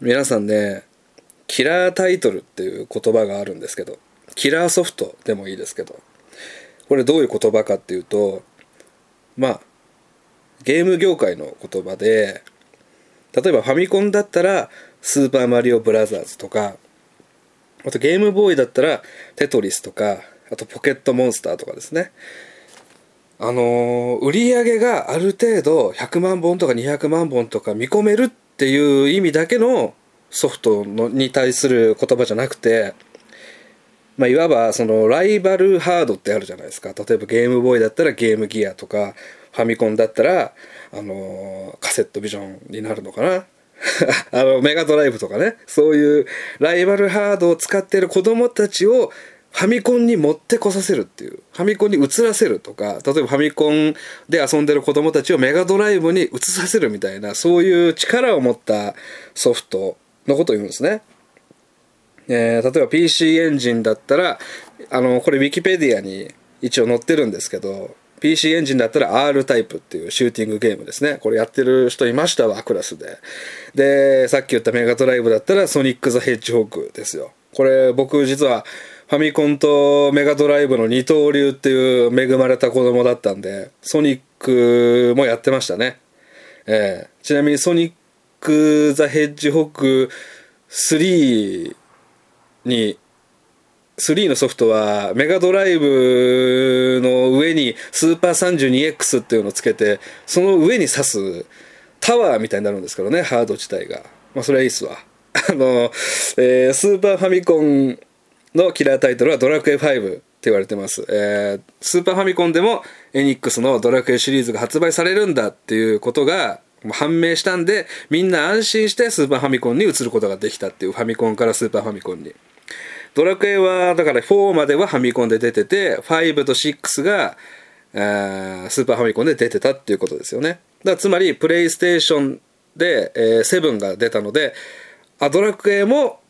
皆さんね、キラータイトルっていう言葉があるんですけど、キラーソフトでもいいですけど、これどういう言葉かっていうと、まあゲーム業界の言葉で、例えばファミコンだったらスーパーマリオブラザーズとか、あとゲームボーイだったらテトリスとか、あとポケットモンスターとかですね。売り上げがある程度100万本とか200万本とか見込めるっていう意味だけのソフトのに対する言葉じゃなくて、まあ、いわばそのライバルハードってあるじゃないですか。例えばゲームボーイだったらゲームギアとか、ファミコンだったら、カセットビジョンになるのかなメガドライブとかね、そういうライバルハードを使っている子供たちをファミコンに持ってこさせるっていう、ファミコンに移らせるとか、例えばファミコンで遊んでる子供たちをメガドライブに移させるみたいな、そういう力を持ったソフトのことを言うんですね。例えば PC エンジンだったら、これウィキペディアに一応載ってるんですけど、 PC エンジンだったら R タイプっていうシューティングゲームですね。これやってる人いましたわ、クラスで。で、さっき言ったメガドライブだったらソニック・ザ・ヘッジホークですよ。これ僕実はファミコンとメガドライブの二刀流っていう恵まれた子供だったんで、ソニックもやってましたね。ちなみにソニック・ザ・ヘッジホーク3のソフトはメガドライブの上にスーパー 32X っていうのをつけて、その上に刺すタワーみたいになるんですけどね、ハード自体が。まあそれはいいっすわ。スーパーファミコンのキラータイトルはドラクエ5って言われてます。スーパーファミコンでもエニックスのドラクエシリーズが発売されるんだっていうことが判明したんで、みんな安心してスーパーファミコンに移ることができたっていう、ファミコンからスーパーファミコンに。ドラクエはだから4まではファミコンで出てて、5と6がスーパーファミコンで出てたっていうことですよね。だからつまりプレイステーションで7が出たので、ドラクエも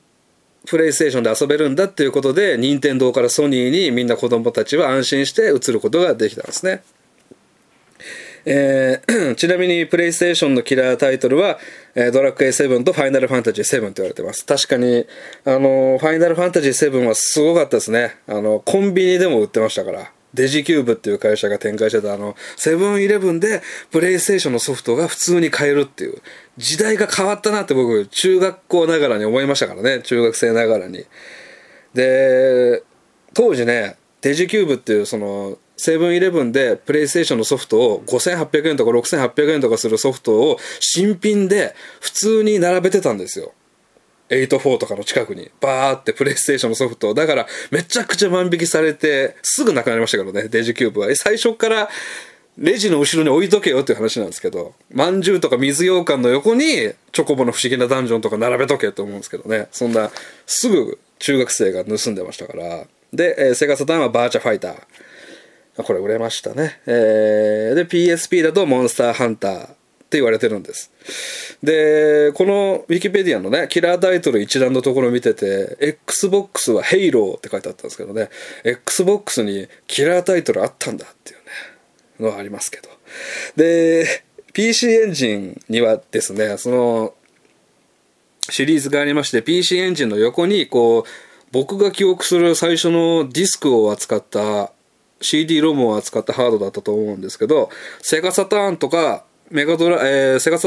プレイステーションで遊べるんだっていうことで、任天堂からソニーにみんな子供たちは安心して移ることができたんですね。ちなみにプレイステーションのキラータイトルはドラクエ7とファイナルファンタジー7って言われてます。確かにファイナルファンタジー7はすごかったですね。コンビニでも売ってましたから、デジキューブっていう会社が展開してたセブンイレブンでプレイステーションのソフトが普通に買えるっていう時代が変わったなって、僕中学校ながらに思いましたからね、中学生ながらに。で、当時ね、デジキューブっていうそのセブンイレブンでプレイステーションのソフトを5800円とか6800円とかするソフトを新品で普通に並べてたんですよ。84とかの近くにバーってプレイステーションのソフトだからめちゃくちゃ万引きされてすぐなくなりましたけどね、デジキューブは。最初からレジの後ろに置いとけよっていう話なんですけど、まんじゅうとか水羊羹の横にチョコボの不思議なダンジョンとか並べとけと思うんですけどね、そんなすぐ中学生が盗んでましたから。で、セガサターンはバーチャファイター、これ売れましたね。で PSP だとモンスターハンターって言われてるんです。で、このウィキペディアのねキラータイトル一覧のところを見てて、 XBOX は HALO って書いてあったんですけどね、 XBOX にキラータイトルあったんだっていうねのはありますけど。で PC エンジンにはですね、そのシリーズがありまして、 PC エンジンの横にこう僕が記憶する最初のディスクを扱った CD-ROM を扱ったハードだったと思うんですけど、セガサターンとかセガサ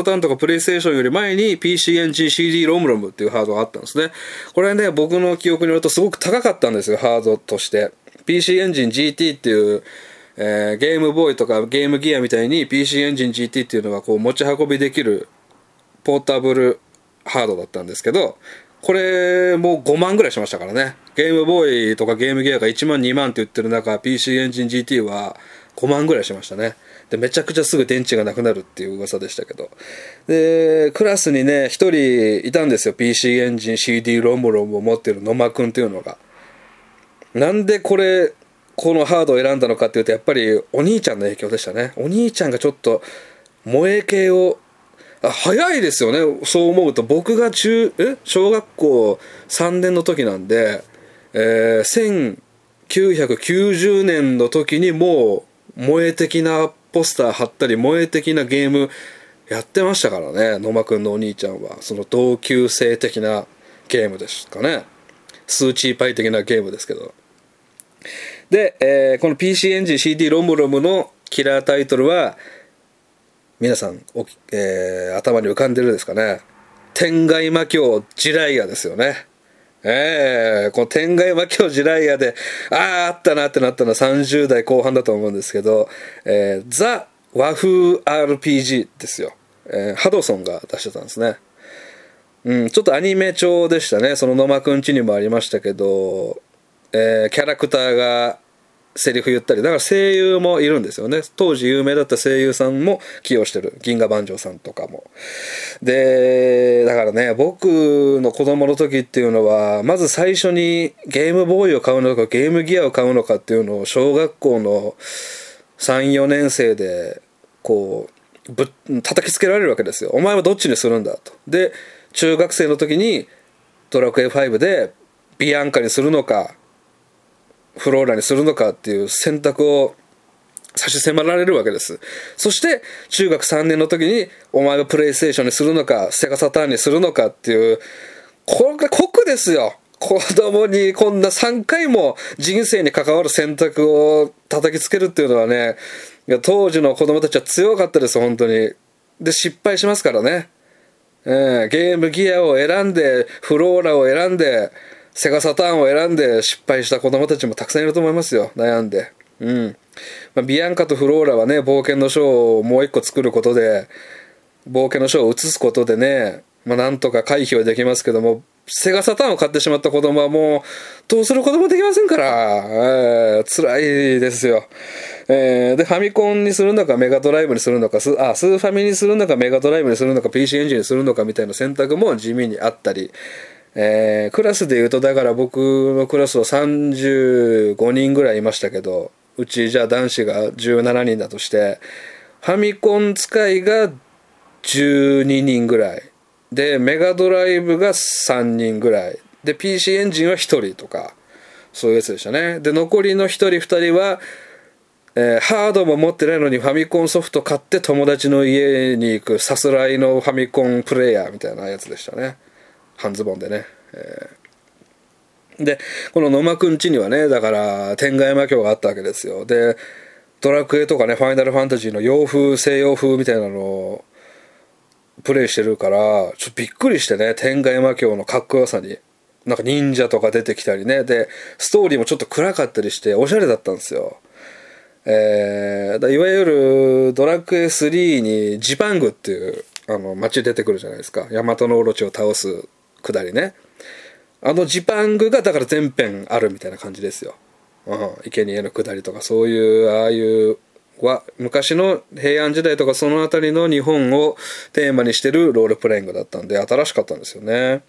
ターンとかプレイステーションより前に PC エンジン CD ロムロムっていうハードがあったんですね。これね、僕の記憶によるとすごく高かったんですよ、ハードとして。 PC エンジン GT っていう、ゲームボーイとかゲームギアみたいに PC エンジン GT っていうのがこう持ち運びできるポータブルハードだったんですけど、これも5万ぐらいしましたからね。ゲームボーイとかゲームギアが1万2万って言ってる中、 PC エンジン GT は5万ぐらいしましたね。で、めちゃくちゃすぐ電池がなくなるっていう噂でしたけど。で、クラスにね、一人いたんですよ。PC エンジン CD ロムロムを持ってる野間くんっていうのが。なんでこのハードを選んだのかっていうと、やっぱりお兄ちゃんの影響でしたね。お兄ちゃんがちょっと萌え系を、早いですよね。そう思うと、僕が小学校3年の時なんで、1990年の時にもう萌え的なポスター貼ったり、萌え的なゲームやってましたからね、野間くんのお兄ちゃんは。その同級生的なゲームですかね。スーチーパイ的なゲームですけど。で、この PC エンジン CD ロムロムのキラータイトルは、皆さん頭に浮かんでるですかね。天外魔境ジライアですよね。この天外魔境ジライアで、あったなってなったのは30代後半だと思うんですけど、ザ・和風 RPG ですよ。ハドソンが出してたんですね。ちょっとアニメ調でしたね。その野間くん家にもありましたけど、キャラクターがセリフ言ったり、だから声優もいるんですよね。当時有名だった声優さんも起用してる。銀河万丈さんとかも。で、だからね、僕の子供の時っていうのは、まず最初にゲームボーイを買うのか、ゲームギアを買うのかっていうのを小学校の3、4年生で、こう、叩きつけられるわけですよ。お前はどっちにするんだと。で、中学生の時にドラクエ5でビアンカにするのか、フローラにするのかっていう選択を差し迫られるわけです。そして中学3年の時にお前がプレイステーションにするのかセガサターンにするのかっていう、これが酷ですよ。子供にこんな3回も人生に関わる選択を叩きつけるっていうのはね、いや当時の子供たちは強かったです、本当に。で、失敗しますからね。ゲームギアを選んで、フローラを選んで、セガサターンを選んで失敗した子供たちもたくさんいると思いますよ、悩んで。ビアンカとフローラはね、冒険の書をもう一個作ることで、冒険の書を移すことでね、なんとか回避はできますけども、セガサターンを買ってしまった子供はもう、どうすることもできませんから、辛いですよ。で、ファミコンにするのかメガドライブにするのか、スーファミにするのかメガドライブにするのか、PC エンジンにするのかみたいな選択も地味にあったり、クラスで言うと、だから僕のクラスは35人ぐらいいましたけど、うちじゃあ男子が17人だとして、ファミコン使いが12人ぐらい。で、メガドライブが3人ぐらい。で、PC エンジンは1人とか、そういうやつでしたね。で、残りの1人、2人は、ハードも持ってないのにファミコンソフト買って友達の家に行くさすらいのファミコンプレイヤーみたいなやつでしたね。半ズボンでね。で、この野間くん家にはね、だから天外魔境があったわけですよ。で、ドラクエとかね、ファイナルファンタジーの洋風、西洋風みたいなのをプレイしてるから、ちょっとびっくりしてね、天外魔境のかっこよさに。なんか忍者とか出てきたりね。で、ストーリーもちょっと暗かったりして、おしゃれだったんですよ。いわゆるドラクエ3にジパングっていう街出てくるじゃないですか。ヤマトのオロチを倒すくだりね。あのジパングがだから全編あるみたいな感じですよ。生贄のくだりとか、そういう昔の平安時代とかそのあたりの日本をテーマにしてるロールプレイングだったんで、新しかったんですよね。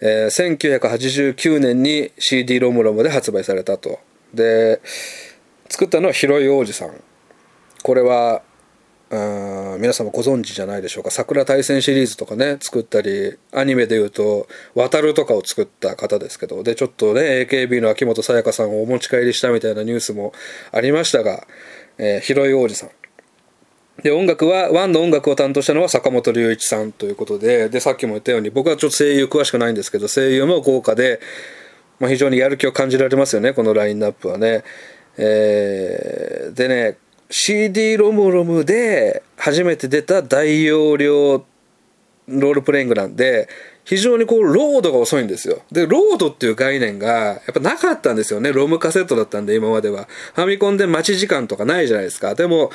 1989年に CD ロムロムで発売されたと。で、作ったのは広井王子さん。これは皆様ご存知じゃないでしょうか。桜大戦シリーズとかね作ったり、アニメでいうと渡るとかを作った方ですけど、でちょっとね AKB の秋元才加さんをお持ち帰りしたみたいなニュースもありましたが、広井王子さんで、音楽はワンの音楽を担当したのは坂本龍一さんということで、でさっきも言ったように僕はちょっと声優詳しくないんですけど、声優も豪華で、非常にやる気を感じられますよね、このラインナップはね。でね、CD ロムロムで初めて出た大容量ロールプレイングなんで、非常にこうロードが遅いんですよ。で、ロードっていう概念がやっぱなかったんですよね。ロムカセットだったんで、今まではファミコンで待ち時間とかないじゃないですか。でもやっ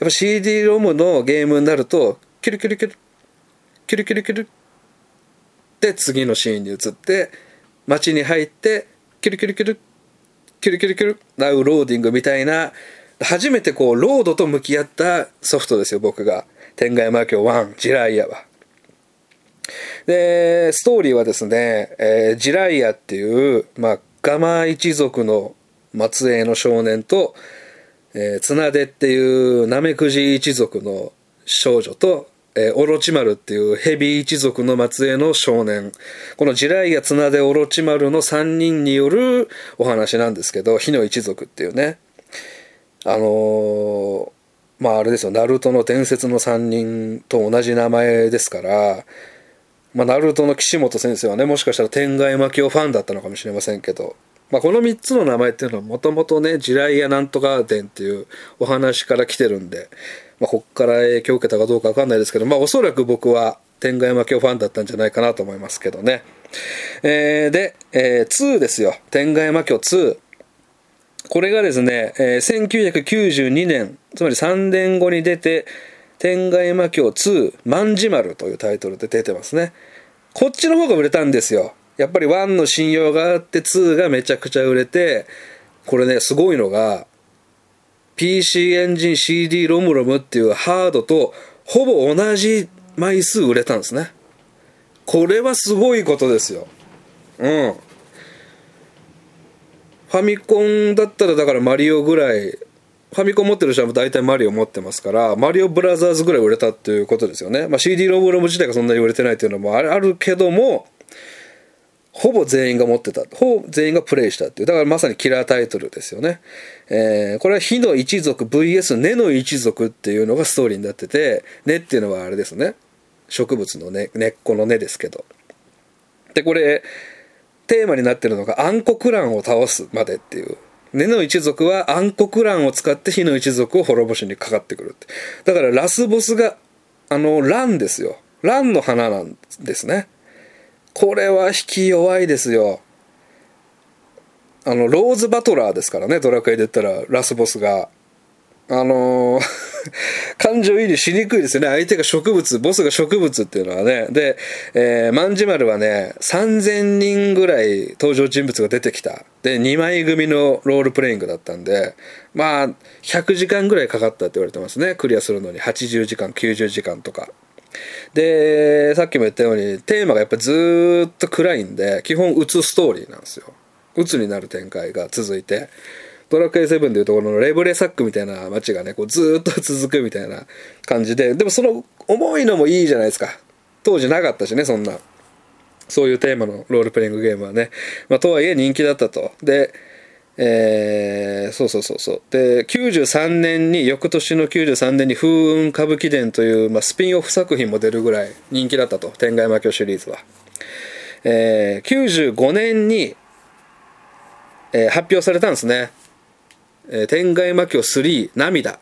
ぱ CD ロムのゲームになるとキュルキュルキュルキュルキュルキュルって次のシーンに移って、街に入ってキュルキュルキュルキュルキュルキュルナウローディングみたいな、初めてこうロードと向き合ったソフトですよ、僕が。天外魔境1ジライアは。で、ストーリーはですね、ジライアっていう、ガマ一族の末裔の少年と、ツナデっていうナメクジ一族の少女と、オロチマルっていうヘビ一族の末裔の少年。このジライア、ツナデ、オロチマルの3人によるお話なんですけど、火の一族っていうね。まああれですよ、ナルトの伝説の3人と同じ名前ですから、まあ、ナルトの岸本先生はね、もしかしたら天外魔境ファンだったのかもしれませんけど、まあ、この3つの名前っていうのはもともとね、地雷やなんとか伝っていうお話から来てるんで、まあ、こっから影響を受けたかどうかわかんないですけど、まあ、おそらく僕は天外魔境ファンだったんじゃないかなと思いますけどね。で、2ですよ。天外魔境2。これがですね、1992年、つまり3年後に出て、天外魔境2、万事丸というタイトルで出てますね。こっちの方が売れたんですよ。やっぱり1の信用があって、2がめちゃくちゃ売れて、これね、すごいのが、PC エンジン CD ロムロムっていうハードとほぼ同じ枚数売れたんですね。これはすごいことですよ。うん。ファミコンだったらだからマリオぐらい、ファミコン持ってる人は大体マリオ持ってますから、マリオブラザーズぐらい売れたっていうことですよね。まあ、CD ロムロム自体がそんなに売れてないっていうのもあるけども、ほぼ全員が持ってた。ほぼ全員がプレイしたっていう。だからまさにキラータイトルですよね。これは火の一族 VS 根の一族っていうのがストーリーになってて、根っていうのはあれですね。植物の根、根っこの根ですけど。で、これ、テーマになってるのが暗黒蘭を倒すまでっていう。根の一族は暗黒蘭を使って火の一族を滅ぼしにかかってくるって。だからラスボスが、蘭ですよ。蘭の花なんですね。これは引き弱いですよ。ローズバトラーですからね、ドラクエで言ったら、ラスボスが。感情移入しにくいですよね。相手が植物、ボスが植物っていうのはね。で、万事丸はね、3000人ぐらい登場人物が出てきた。で、2枚組のロールプレイングだったんで、まあ、100時間ぐらいかかったって言われてますね。クリアするのに80時間、90時間とか。で、さっきも言ったようにテーマがやっぱりずーっと暗いんで、基本鬱ストーリーなんですよ。鬱になる展開が続いて、ドラクエ7でいうところのレブレサックみたいな街がね、こうずーっと続くみたいな感じで、でもその重いのもいいじゃないですか。当時なかったしね、そんなそういうテーマのロールプレイングゲームはね、まあ、とはいえ人気だったと。で、そうで、93年に翌年の93年に「風雲歌舞伎伝」という、まあ、スピンオフ作品も出るぐらい人気だったと、天外魔境シリーズは。95年に、発表されたんですね、天外魔境3涙。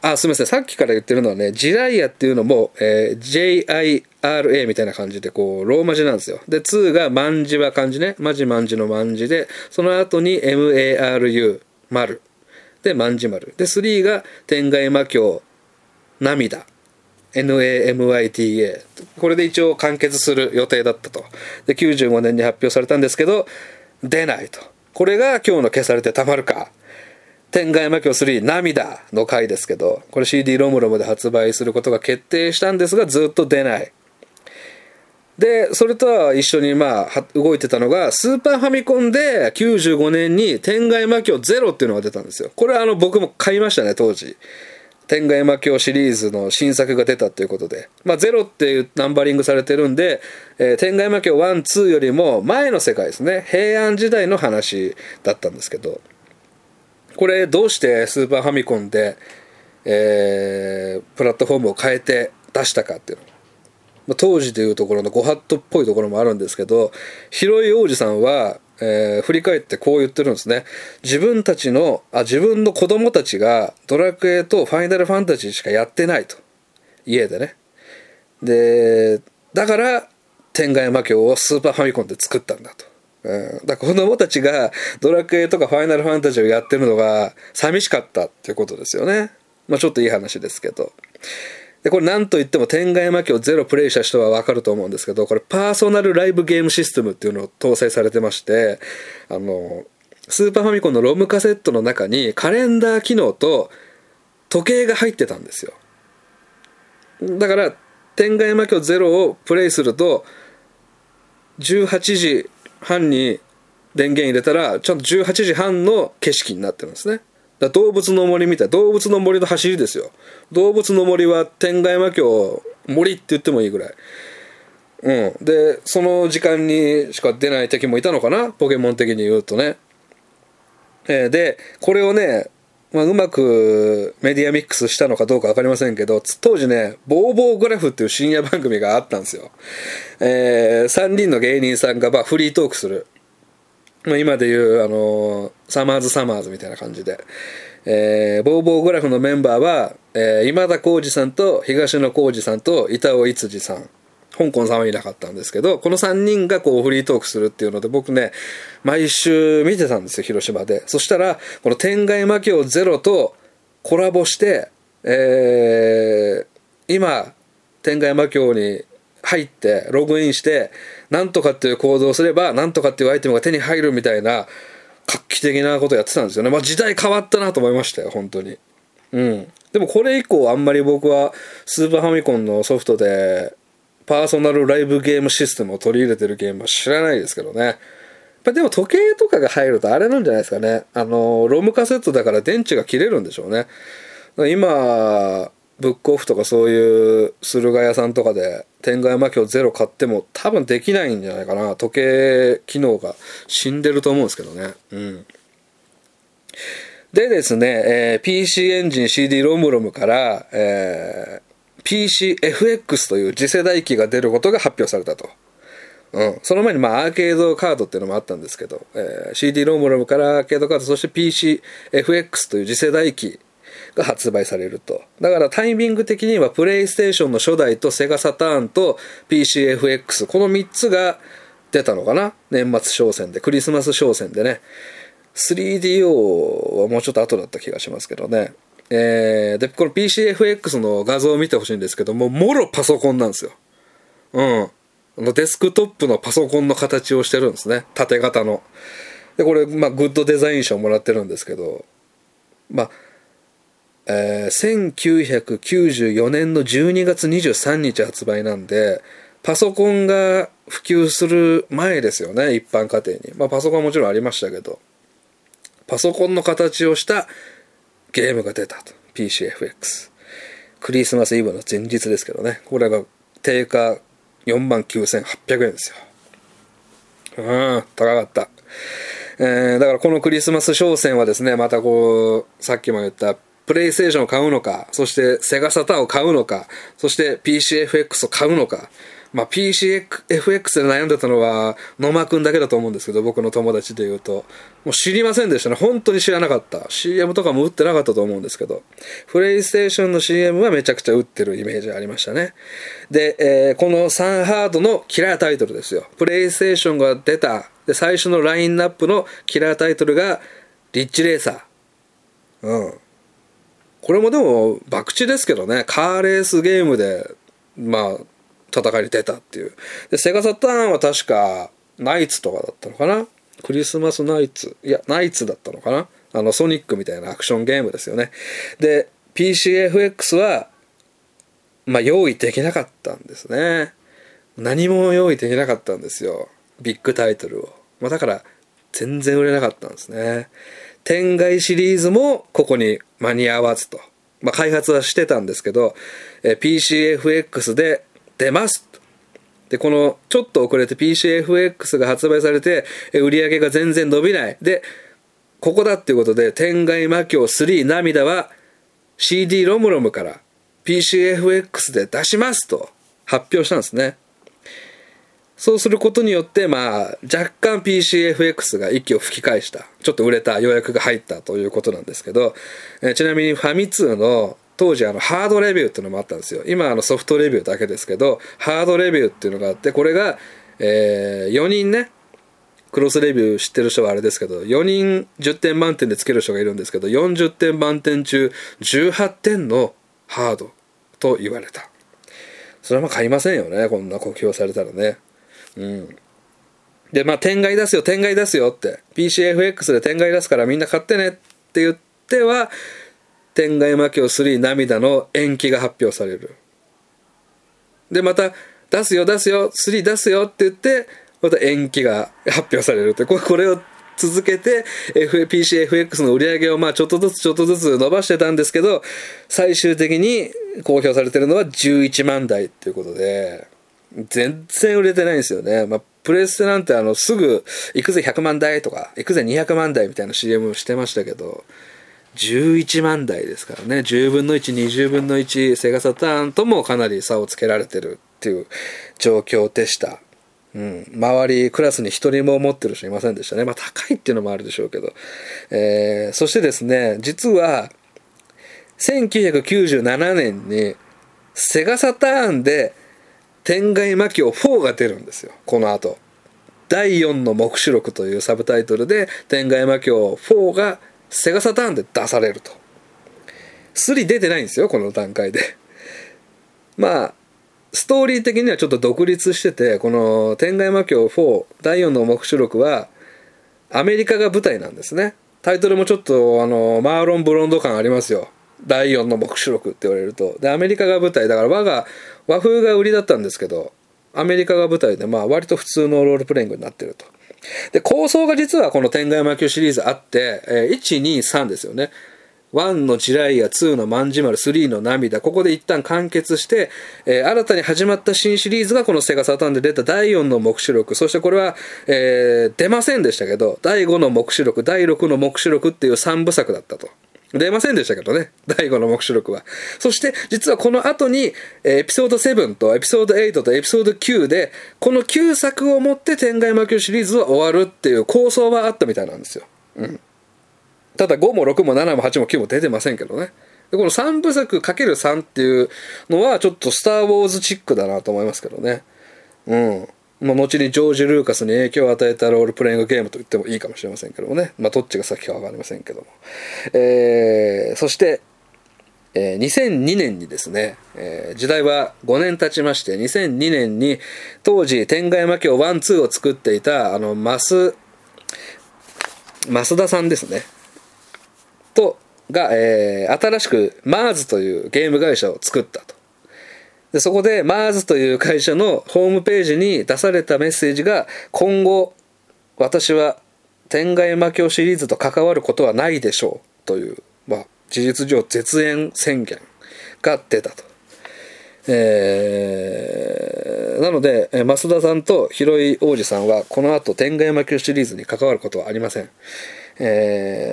あ、すみません、さっきから言ってるのはね、ジライアっていうのも、JIRA みたいな感じで、こう、ローマ字なんですよ。で、2が万字は漢字ね。マジ万字の万字で、その後に MARU、丸。で、万字丸。で、3が天外魔境、涙。NAMITA。これで一応完結する予定だったと。で、95年に発表されたんですけど、出ないと。これが今日の消されてたまるか。天外魔境3涙の回ですけど、これ CD ロムロムで発売することが決定したんですが、ずっと出ない。で、それとは一緒にまあ動いてたのが、スーパーファミコンで95年に天外魔境0っていうのが出たんですよ。これは僕も買いましたね、当時。天外魔境シリーズの新作が出たということで。まあ0っていうナンバリングされてるんで、天外魔境1、2よりも前の世界ですね。平安時代の話だったんですけど。これどうしてスーパーファミコンで、プラットフォームを変えて出したかっていうの、まあ、当時でいうところのご法度っぽいところもあるんですけど、広井王子さんは、振り返ってこう言ってるんですね。自分の子供たちがドラクエとファイナルファンタジーしかやってないと、家でね。で、だから天外魔境をスーパーファミコンで作ったんだと。だから子供たちがドラクエとかファイナルファンタジーをやってるのが寂しかったっていうことですよね。まあちょっといい話ですけど。で、これなんといっても天外魔境0プレイした人はわかると思うんですけど、これパーソナルライブゲームシステムっていうのを搭載されてまして、スーパーファミコンのロムカセットの中にカレンダー機能と時計が入ってたんですよ。だから天外魔境0をプレイすると、18時半に電源入れたらちゃんと18時半の景色になってるんですね。だから動物の森みたい、動物の森の走りですよ。動物の森は天外魔境森って言ってもいいぐらい、うん、でその時間にしか出ない敵もいたのかな、ポケモン的に言うとね。でこれをね、まあ、うまくメディアミックスしたのかどうか分かりませんけど、当時ね、ボーボーグラフっていう深夜番組があったんですよ。3人の芸人さんがフリートークする。まあ、今でいう、サマーズみたいな感じで。ボーボーグラフのメンバーは、今田耕司さんと東野幸治さんと板尾逸司さん。香港さんはいなかったんですけど、この3人がこうフリートークするっていうので、僕ね、毎週見てたんですよ、広島で。そしたら、この天外魔境ゼロとコラボして、今、天外魔境に入って、ログインして、なんとかっていう行動をすれば、なんとかっていうアイテムが手に入るみたいな、画期的なことやってたんですよね。まあ時代変わったなと思いましたよ、本当に。うん。でもこれ以降、あんまり僕は、スーパーファミコンのソフトで、パーソナルライブゲームシステムを取り入れてるゲームは知らないですけどね。でも時計とかが入るとあれなんじゃないですかね。ロムカセットだから電池が切れるんでしょうね。今、ブックオフとかそういう駿河屋さんとかで天外魔境ゼロ買っても多分できないんじゃないかな。時計機能が死んでると思うんですけどね。うん。でですね、PC エンジン CD ロムロムから、PC-FX という次世代機が出ることが発表されたと。うん、その前にまあアーケードカードっていうのもあったんですけど、CD ロムロムからアーケードカード、そして PC-FX という次世代機が発売されると。だからタイミング的にはプレイステーションの初代とセガサターンと PC-FX、 この3つが出たのかな、年末商戦で、クリスマス商戦でね。 3DO はもうちょっと後だった気がしますけどね。で、この PC-FX の画像を見てほしいんですけども、もろパソコンなんですよ。うん。デスクトップのパソコンの形をしてるんですね。縦型の。で、これ、まあ、グッドデザイン賞もらってるんですけど、まあ、1994年の12月23日発売なんで、パソコンが普及する前ですよね、一般家庭に。まあ、パソコンはもちろんありましたけど、パソコンの形をしたゲームが出たと。 PC-FX、 クリスマスイブの前日ですけどね。これが定価 49,800 円ですよ。高かった。だからこのクリスマス商戦はですね、またこうさっきも言ったプレイステーションを買うのか、そしてセガサターンを買うのか、そして PC-FX を買うのか。まあ、PC-FX で悩んでたのは野間くんだけだと思うんですけど、僕の友達でいうともう知りませんでしたね。本当に知らなかった。 CM とかも打ってなかったと思うんですけど、プレイステーションの CM はめちゃくちゃ打ってるイメージがありましたね。で、このサンハードのキラータイトルですよ。プレイステーションが出たで最初のラインナップのキラータイトルがリッチレーサー。これもでも博打ですけどね、カーレースゲームでまあ戦いに出たっていう。でセガサターンは確かナイツとかだったのかな、クリスマスナイツ、いやナイツだったのかな、ソニックみたいなアクションゲームですよね。で PC-FX はまあ用意できなかったんですね。何も用意できなかったんですよ、ビッグタイトルを。まあ、だから全然売れなかったんですね。天外シリーズもここに間に合わずと。まあ、開発はしてたんですけど、PC-FX で出ます。で、このちょっと遅れて PC-FX が発売されて売り上げが全然伸びない。で、ここだっていうことで天外魔境3涙は CD ロムロムから PC-FX で出しますと発表したんですね。そうすることによって、まあ、若干 PC-FX が息を吹き返した。ちょっと売れた、予約が入ったということなんですけど、ちなみにファミ通の当時ハードレビューっていうのもあったんですよ。今ソフトレビューだけですけど、ハードレビューっていうのがあって、これが、4人ね、クロスレビュー知ってる人はあれですけど、4人10点満点でつける人がいるんですけど、40点満点中18点のハードと言われた。それはまあ買いませんよね、こんな酷評されたらね。うん。で、まあ天外出すよ、天外出すよって PC-FX で天外出すからみんな買ってねって言っては、天外魔境3涙の延期が発表される。で、また出すよ出すよ3出すよって言って、また延期が発表されるって。これを続けて PC-FX の売り上げをまあちょっとずつちょっとずつ伸ばしてたんですけど、最終的に公表されてるのは11万台っていうことで、全然売れてないんですよね。まあ、プレステなんてすぐ行くぜ100万台とか行くぜ200万台みたいな CM をしてましたけど、11万台ですからね、10分の1、20分の1、セガサターンともかなり差をつけられてるっていう状況でした。うん、周りクラスに一人も持ってる人いませんでしたね。まあ高いっていうのもあるでしょうけど、そしてですね、実は1997年にセガサターンで天外魔境4が出るんですよ。この後第4の黙示録というサブタイトルで天外魔境4がセガサターンで出されると。3出てないんですよ、この段階で。まあストーリー的にはちょっと独立してて、この天外魔境4第4の黙示録はアメリカが舞台なんですね。タイトルもちょっとマーロンブロンド感ありますよ。第4の黙示録って言われると。でアメリカが舞台だから和風が売りだったんですけど、アメリカが舞台でまあ割と普通のロールプレイングになってると。で構想が実はこの天外魔境シリーズあって、1、2、3ですよね。1の地雷や2のまんじまる、3の涙、ここで一旦完結して、新たに始まった新シリーズがこのセガサターンで出た第4の黙示録、そしてこれは、出ませんでしたけど、第5の黙示録、第6の黙示録っていう3部作だったと。出ませんでしたけどね、第5の黙示録は。そして実はこの後に、エピソード7とエピソード8とエピソード9で、この9作をもって天外魔境シリーズは終わるっていう構想はあったみたいなんですよ。うん。ただ5も6も7も8も9も出てませんけどね。でこの3部作 ×3 っていうのはちょっとスター・ウォーズチックだなと思いますけどね。うん。まあ、後にジョージ・ルーカスに影響を与えたロールプレイングゲームと言ってもいいかもしれませんけどもね。まあ、どっちが先かわかりませんけども。そして、2002年にですね、時代は5年経ちまして、2002年に当時天外魔境1、2を作っていた増田さんですね。が、新しく MARS というゲーム会社を作ったと。でそこで MARS という会社のホームページに出されたメッセージが、今後私は天外魔境シリーズと関わることはないでしょうという、まあ、事実上絶縁宣言が出たと。なので増田さんと広井王子さんはこの後天外魔境シリーズに関わることはありません。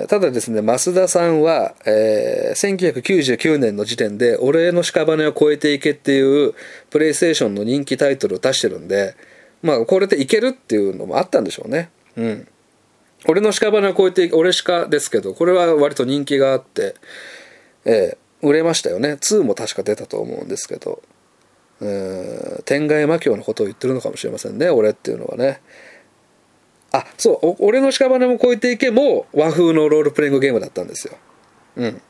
ただですね、増田さんは、1999年の時点で俺の屍を越えていけっていうプレイステーションの人気タイトルを出してるんで、まあこれでいけるっていうのもあったんでしょうね。うん。俺の屍を越えて、俺しかですけど、これは割と人気があって、売れましたよね。2も確か出たと思うんですけど、天外魔境のことを言ってるのかもしれませんね、俺っていうのはね。あ、そう、俺の屍も越えていけも和風のロールプレイングゲームだったんですよ。うん。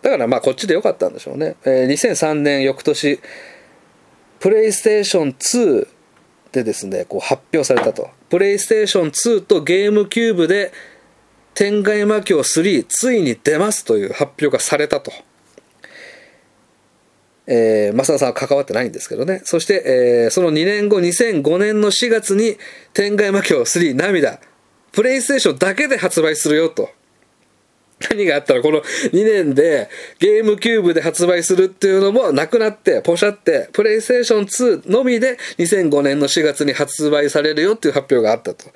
だからまあこっちで良かったんでしょうね。2003年翌年、プレイステーション2でですね、こう発表されたと。プレイステーション2とゲームキューブで天外魔境3ついに出ますという発表がされたと。増田さんは関わってないんですけどね。そして、その2年後、2005年の4月に、天外魔境3涙、プレイステーションだけで発売するよと。何があったら、この2年で、ゲームキューブで発売するっていうのもなくなって、ポシャって、プレイステーション2のみで、2005年の4月に発売されるよっていう発表があったと。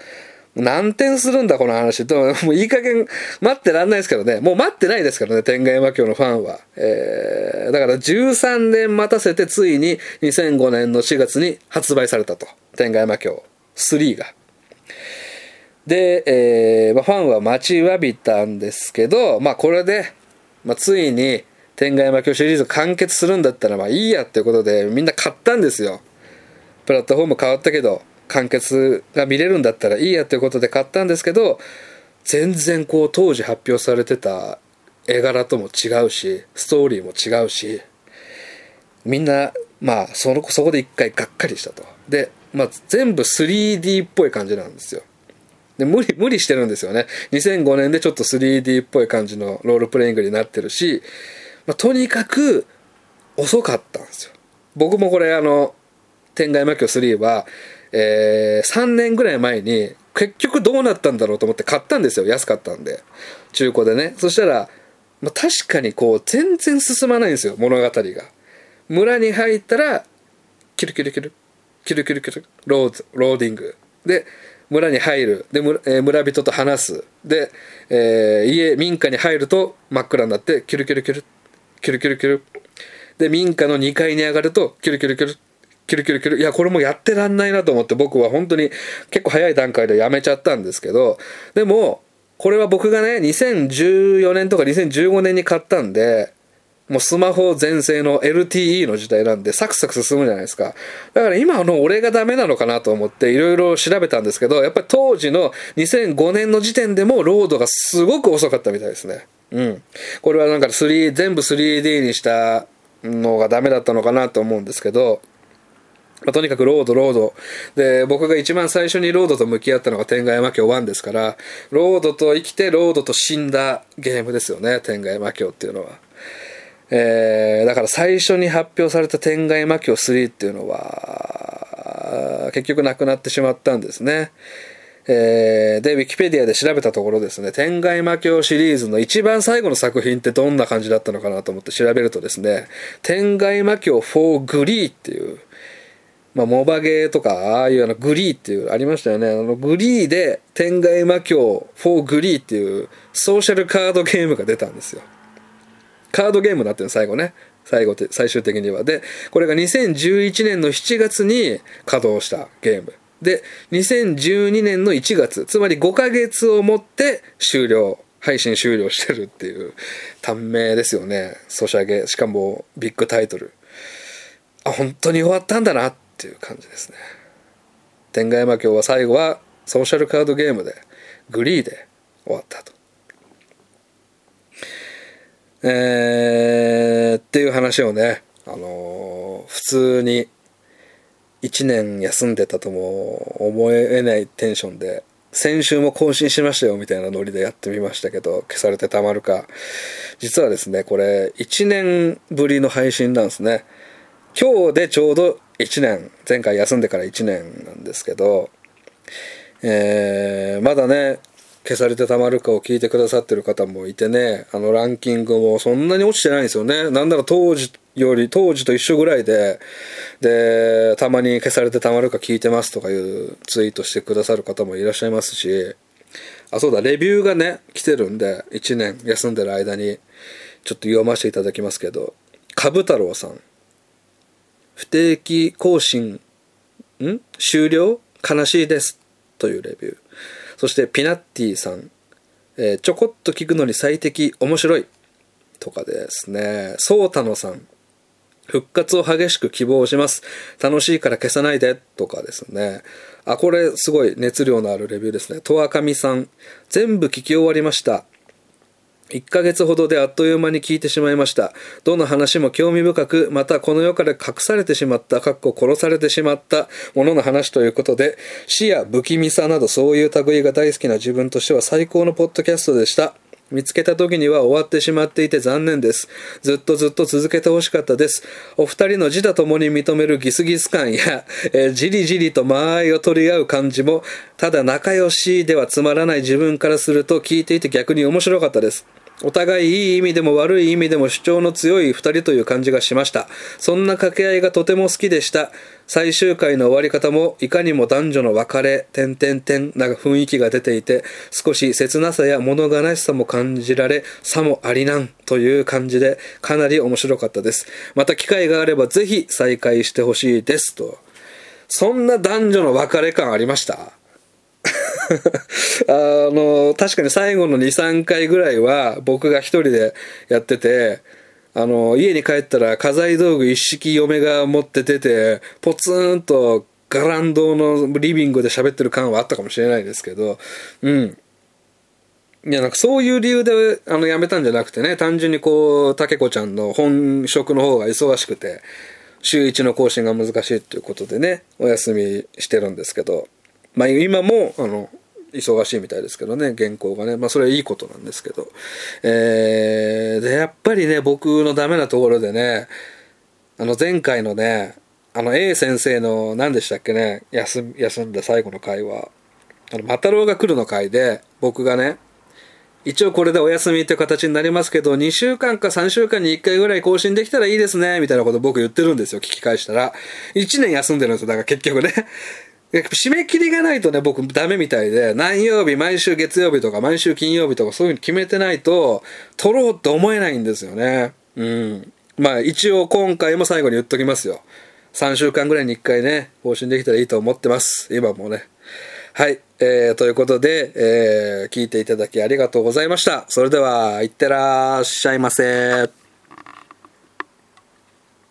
何点するんだ、この話。でも、もういい加減、待ってらんないですけどね。もう待ってないですからね、天外魔境のファンは。だから13年待たせて、ついに2005年の4月に発売されたと。天外魔境3が。で、ファンは待ちわびたんですけど、まあ、これで、まあ、ついに天外魔境シリーズ完結するんだったら、まあ、いいやっていうことで、みんな買ったんですよ。プラットフォーム変わったけど。完結が見れるんだったらいいやということで買ったんですけど、全然こう当時発表されてた絵柄とも違うし、ストーリーも違うし、みんなまあそこで一回がっかりしたと。で、まあ、全部 3D っぽい感じなんですよ。で無理してるんですよね。2005年でちょっと 3D っぽい感じのロールプレイングになってるし、まあ、とにかく遅かったんですよ。僕もこれ天外魔境3は3年ぐらい前に結局どうなったんだろうと思って買ったんですよ。安かったんで、中古でね。そしたら、まあ、確かにこう全然進まないんですよ、物語が。村に入ったらキルキルキルキルキルキルローディングで、村に入るで 村人と話すで、民家に入ると真っ暗になってキュルキュルキュルキュルキュルキュルで民家の2階に上がるとキュルキュルキュルキュルキュルキュル、いやこれもやってらんないなと思って僕は本当に結構早い段階でやめちゃったんですけど、でもこれは僕がね2014年とか2015年に買ったんで、もうスマホ全盛の LTE の時代なんでサクサク進むじゃないですか。だから今の俺がダメなのかなと思っていろいろ調べたんですけど、やっぱり当時の2005年の時点でもロードがすごく遅かったみたいですね。うん。これはなんか全部 3D にしたのがダメだったのかなと思うんですけど、とにかくロードで、僕が一番最初にロードと向き合ったのが天外魔境1ですから、ロードと生きてロードと死んだゲームですよね、天外魔境っていうのは。だから最初に発表された天外魔境3っていうのは結局なくなってしまったんですね。でウィキペディアで調べたところですね、天外魔境シリーズの一番最後の作品ってどんな感じだったのかなと思って調べるとですね、天外魔境4グリーっていう、まあ、モバゲーとかああいうグリーっていうありましたよね。グリーで天外魔境4グリーっていうソーシャルカードゲームが出たんですよ。カードゲームになってるの最終的には。でこれが2011年の7月に稼働したゲームで、2012年の1月、つまり5ヶ月をもって配信終了してるっていう短命ですよね、ソシャゲ。しかもビッグタイトル、あ本当に終わったんだなっていう感じですね。天外魔境は最後はソーシャルカードゲームでグリーで終わったと、っていう話をね、普通に1年休んでたとも思えないテンションで、先週も更新しましたよみたいなノリでやってみましたけど、消されてたまるか。実はですね、これ1年ぶりの配信なんですね。今日でちょうど1年、前回休んでから1年なんですけど、まだね、消されてたまるかを聞いてくださってる方もいてね、ランキングもそんなに落ちてないんですよね。なんなら当時と一緒ぐらいで、で、たまに消されてたまるか聞いてますとかいうツイートしてくださる方もいらっしゃいますし、あ、そうだ、レビューがね、来てるんで、1年休んでる間に、ちょっと読ませていただきますけど、かぶ太郎さん。不定期更新終了悲しいですというレビュー。そしてピナッティさん、ちょこっと聞くのに最適面白いとかですね。ソータノさん、復活を激しく希望します、楽しいから消さないでとかですね。あ、これすごい熱量のあるレビューですね。とわかみさん、全部聞き終わりました、1ヶ月ほどであっという間に聞いてしまいました、どの話も興味深く、またこの世から隠されてしまった殺されてしまったものの話ということで、死や不気味さなどそういう類が大好きな自分としては最高のポッドキャストでした。見つけた時には終わってしまっていて残念です。ずっと続けてほしかったです。お二人の自他ともに認めるギスギス感や、じりじりと間合いを取り合う感じも、ただ仲良しではつまらない自分からすると聞いていて逆に面白かったです。お互いいい意味でも悪い意味でも主張の強い二人という感じがしました。そんな掛け合いがとても好きでした。最終回の終わり方もいかにも男女の別れなんか雰囲気が出ていて、少し切なさや物悲しさも感じられ、さもありなんという感じでかなり面白かったです。また機会があればぜひ再開してほしいですと。そんな男女の別れ感ありました。確かに最後の 2,3 回ぐらいは僕が一人でやってて、家に帰ったら家財道具一式嫁が持って出て、ポツンとガランドのリビングで喋ってる感はあったかもしれないですけど、うん。いや、なんかそういう理由でやめたんじゃなくてね、単純にこう、たけこちゃんの本職の方が忙しくて、週1の更新が難しいということでね、お休みしてるんですけど、まあ、今も忙しいみたいですけどね、原稿がね。まあそれはいいことなんですけど、でやっぱりね、僕のダメなところでね、前回のね、A 先生の何でしたっけね、休んだ最後の回はマタロウが来るの回で、僕がね、一応これでお休みという形になりますけど、2週間か3週間に1回ぐらい更新できたらいいですねみたいなこと僕言ってるんですよ、聞き返したら。1年休んでるんですよ、だから結局ね締め切りがないとね、僕ダメみたいで、何曜日、毎週月曜日とか、毎週金曜日とか、そういうふうに決めてないと、撮ろうって思えないんですよね。うん。まあ一応今回も最後に言っときますよ。3週間ぐらいに1回ね、更新できたらいいと思ってます。今もね。はい。ということで、聞いていただきありがとうございました。それでは、いってらっしゃいませ。